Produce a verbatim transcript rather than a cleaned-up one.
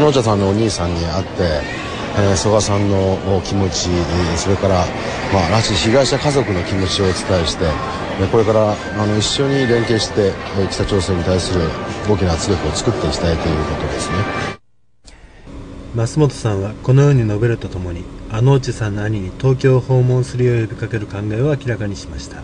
農茶さんのお兄さんに会って曽我さんの気持ち、それからまあ拉致被害者家族の気持ちをお伝えして、これからあの一緒に連携して北朝鮮に対する大きな圧力を作っていきたいということですね。増本さんはこのように述べるとともに、阿野内さんの兄に東京を訪問するよう呼びかける考えを明らかにしました。